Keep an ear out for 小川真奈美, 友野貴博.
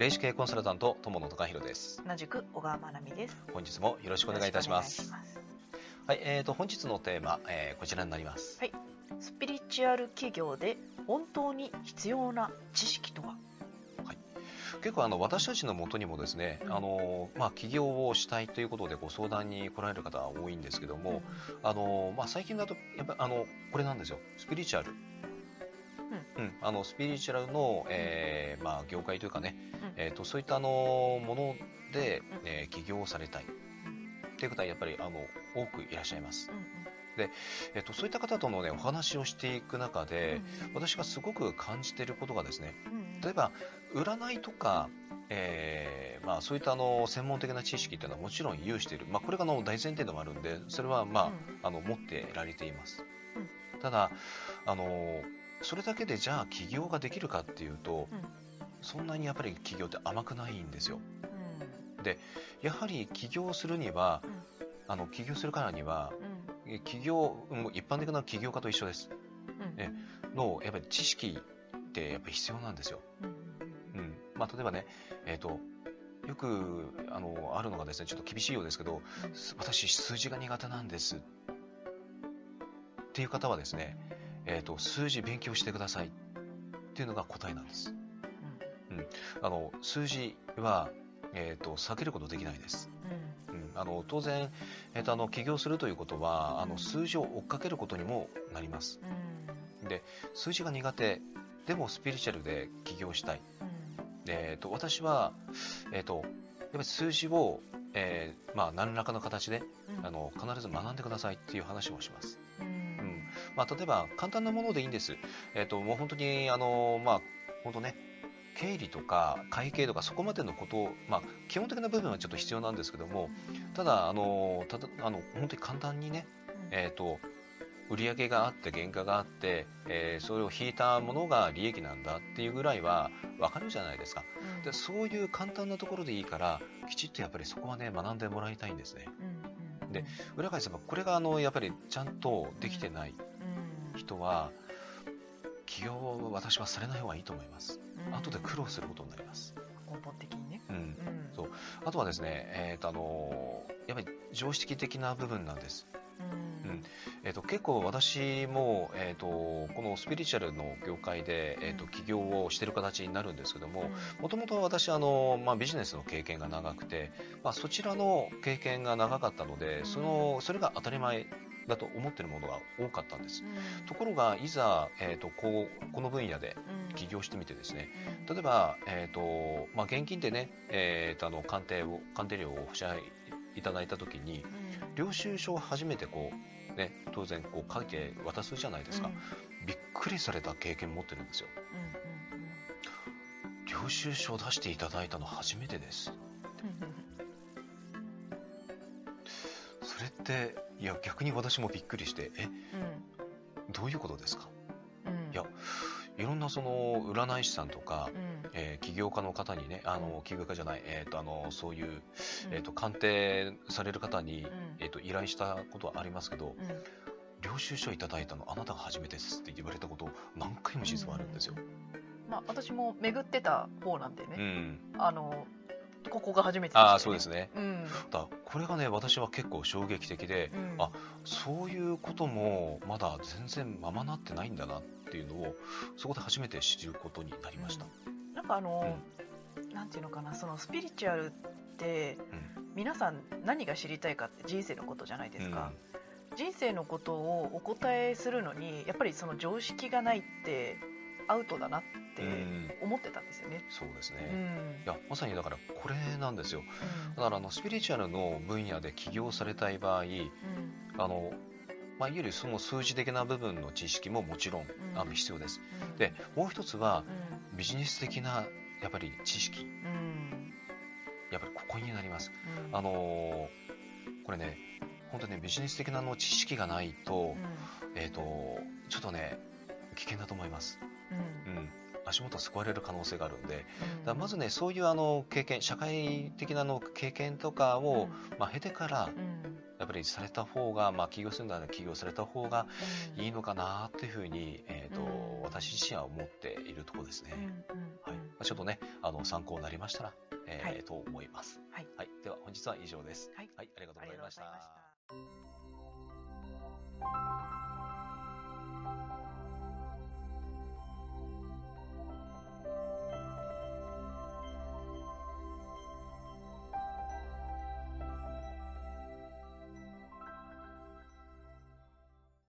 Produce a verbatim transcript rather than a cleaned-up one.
霊視系コンサルタント友野貴博です。同じく小川真奈美です。本日もよろしくお願いいたします。はい、えーと本日のテーマ、えー、こちらになります。はい、スピリチュアル企業で本当に必要な知識とは。結構あの私たちの元にもですね、あのまあ、起業をしたいということでご相談に来られる方が多いんですけども、うん、あのまあ、最近だとやっぱりあのこれなんですよ、スピリチュアル、うんうん、あのスピリチュアルの、えーまあ、業界というかね、うん、えーとそういったあのもので、えー、起業をされたいという方はやっぱりあの多くいらっしゃいます。うんうん、でえっと、そういった方との、ね、お話をしていく中で、うん、私がすごく感じていることがですね、うん、例えば占いとか、えーまあ、そういったあの専門的な知識というのはもちろん有している、まあ、これがの大前提でもあるのでそれは、まあうん、あの持ってられています。うん、ただあのそれだけでじゃあ起業ができるかっていうと、うん、そんなにやっぱり起業って甘くないんですよ。うん、でやはり起業するには、うん、あの起業するからには、うん企業一般的な起業家と一緒です、うん、えのやっぱり知識ってやっぱり必要なんですよ。うんうんまあ、例えばね、えーと、よく あの、あるのがですねちょっと厳しいようですけど、私数字が苦手なんですっていう方はですね、えーと、数字勉強してくださいっていうのが答えなんです。うんうん、あの数字は、えーと、避けることできないです。うんあの当然、えっと、あの起業するということはあの数字を追っかけることにもなります。うん、で数字が苦手でもスピリチュアルで起業したい、うんでえっと、私は、えっと、やっぱり数字を、えーまあ、何らかの形で、うん、あの必ず学んでくださいっていう話をします。うんうんまあ、例えば簡単なものでいいんです。えっと、もう本当にあの、まあ、本当ね経理とか会計とかそこまでのことを、まあ、基本的な部分はちょっと必要なんですけども、ただあのただあの本当に簡単にね、えー、と売上があって原価があって、えー、それを引いたものが利益なんだっていうぐらいは分かるじゃないですか。でそういう簡単なところでいいからきちっとやっぱりそこはね学んでもらいたいんですね。で裏返せばこれがあのやっぱりちゃんとできてない人は起業を私はされない方がいいと思います。うん、後で苦労することになります。根本的にね、うんうん、そうあとはですね、えーとあのー、やっぱり常識的な部分なんです。うんうんえー、と結構私も、えー、とこのスピリチュアルの業界で、えー、と起業をしている形になるんですけども、もともと私あの、まあ、ビジネスの経験が長くて、まあ、そちらの経験が長かったので そ, のそれが当たり前だと思っているものが多かったんです。うん、ところがいざ、えー、とこうこの分野で起業してみてですね、例えば、えーとまあ、現金でね、えー、とあの鑑定を鑑定料をお支払いいただいた時に、うん、領収書を初めてこう、ね、当然こう書いて渡すじゃないですか。うん、びっくりされた経験持ってるんですよ。うんうん、領収書を出していただいたの初めてです。それっていや逆に私もびっくりしてえ、うん、どういうことですか。うん、いやいろんなその占い師さんとか、うんえー、起業家の方にねあの起業家じゃない、えー、とあのそういう、うんえー、と鑑定される方に、うんえー、と依頼したことはありますけど、うん、領収書いただいたのあなたが初めてですって言われたことを何回も実はあるんですよ。うんまあ、私も巡ってた方なんでね、うん、あのここが初めてでしたね。ああそうですね。うん、だこれがね私は結構衝撃的で、うん、あそういうこともまだ全然ままなってないんだなっていうのをそこで初めて知ることになりました。うん、なんかあの、うん、なんていうのかな、そのスピリチュアルって、うん、皆さん何が知りたいかって人生のことじゃないですか。うん、人生のことをお答えするのにやっぱりその常識がないってアウトだなって思ってたんですよね。うん、そうですね。うん、いやまさにだからこれなんですよ。うん、だからあのスピリチュアルの分野で起業されたい場合、うん、あのまあ、いわゆるその数字的な部分の知識ももちろん、うん、あの必要です。うん、でもう一つは、うん、ビジネス的なやっぱり知識、うん、やっぱりここになります。うん、あのこれね本当に、ね、ビジネス的なの知識がないと、うん、えーとちょっとね危険だと思います。うんうん、足元を救われる可能性があるので、うん、だまずねそういうあの経験社会的なの経験とかを、うんまあ、経てから、うんやっぱりされた方が、まあ、起業するなら起業された方がいいのかなというふうに、えーとうん、私自身は思っているところですね、うんうんうん、はいまあ、ちょっとねあの参考になりましたら、えーはい、と思います、はいはい、では本日は以上です、はいはい、ありがとうございました。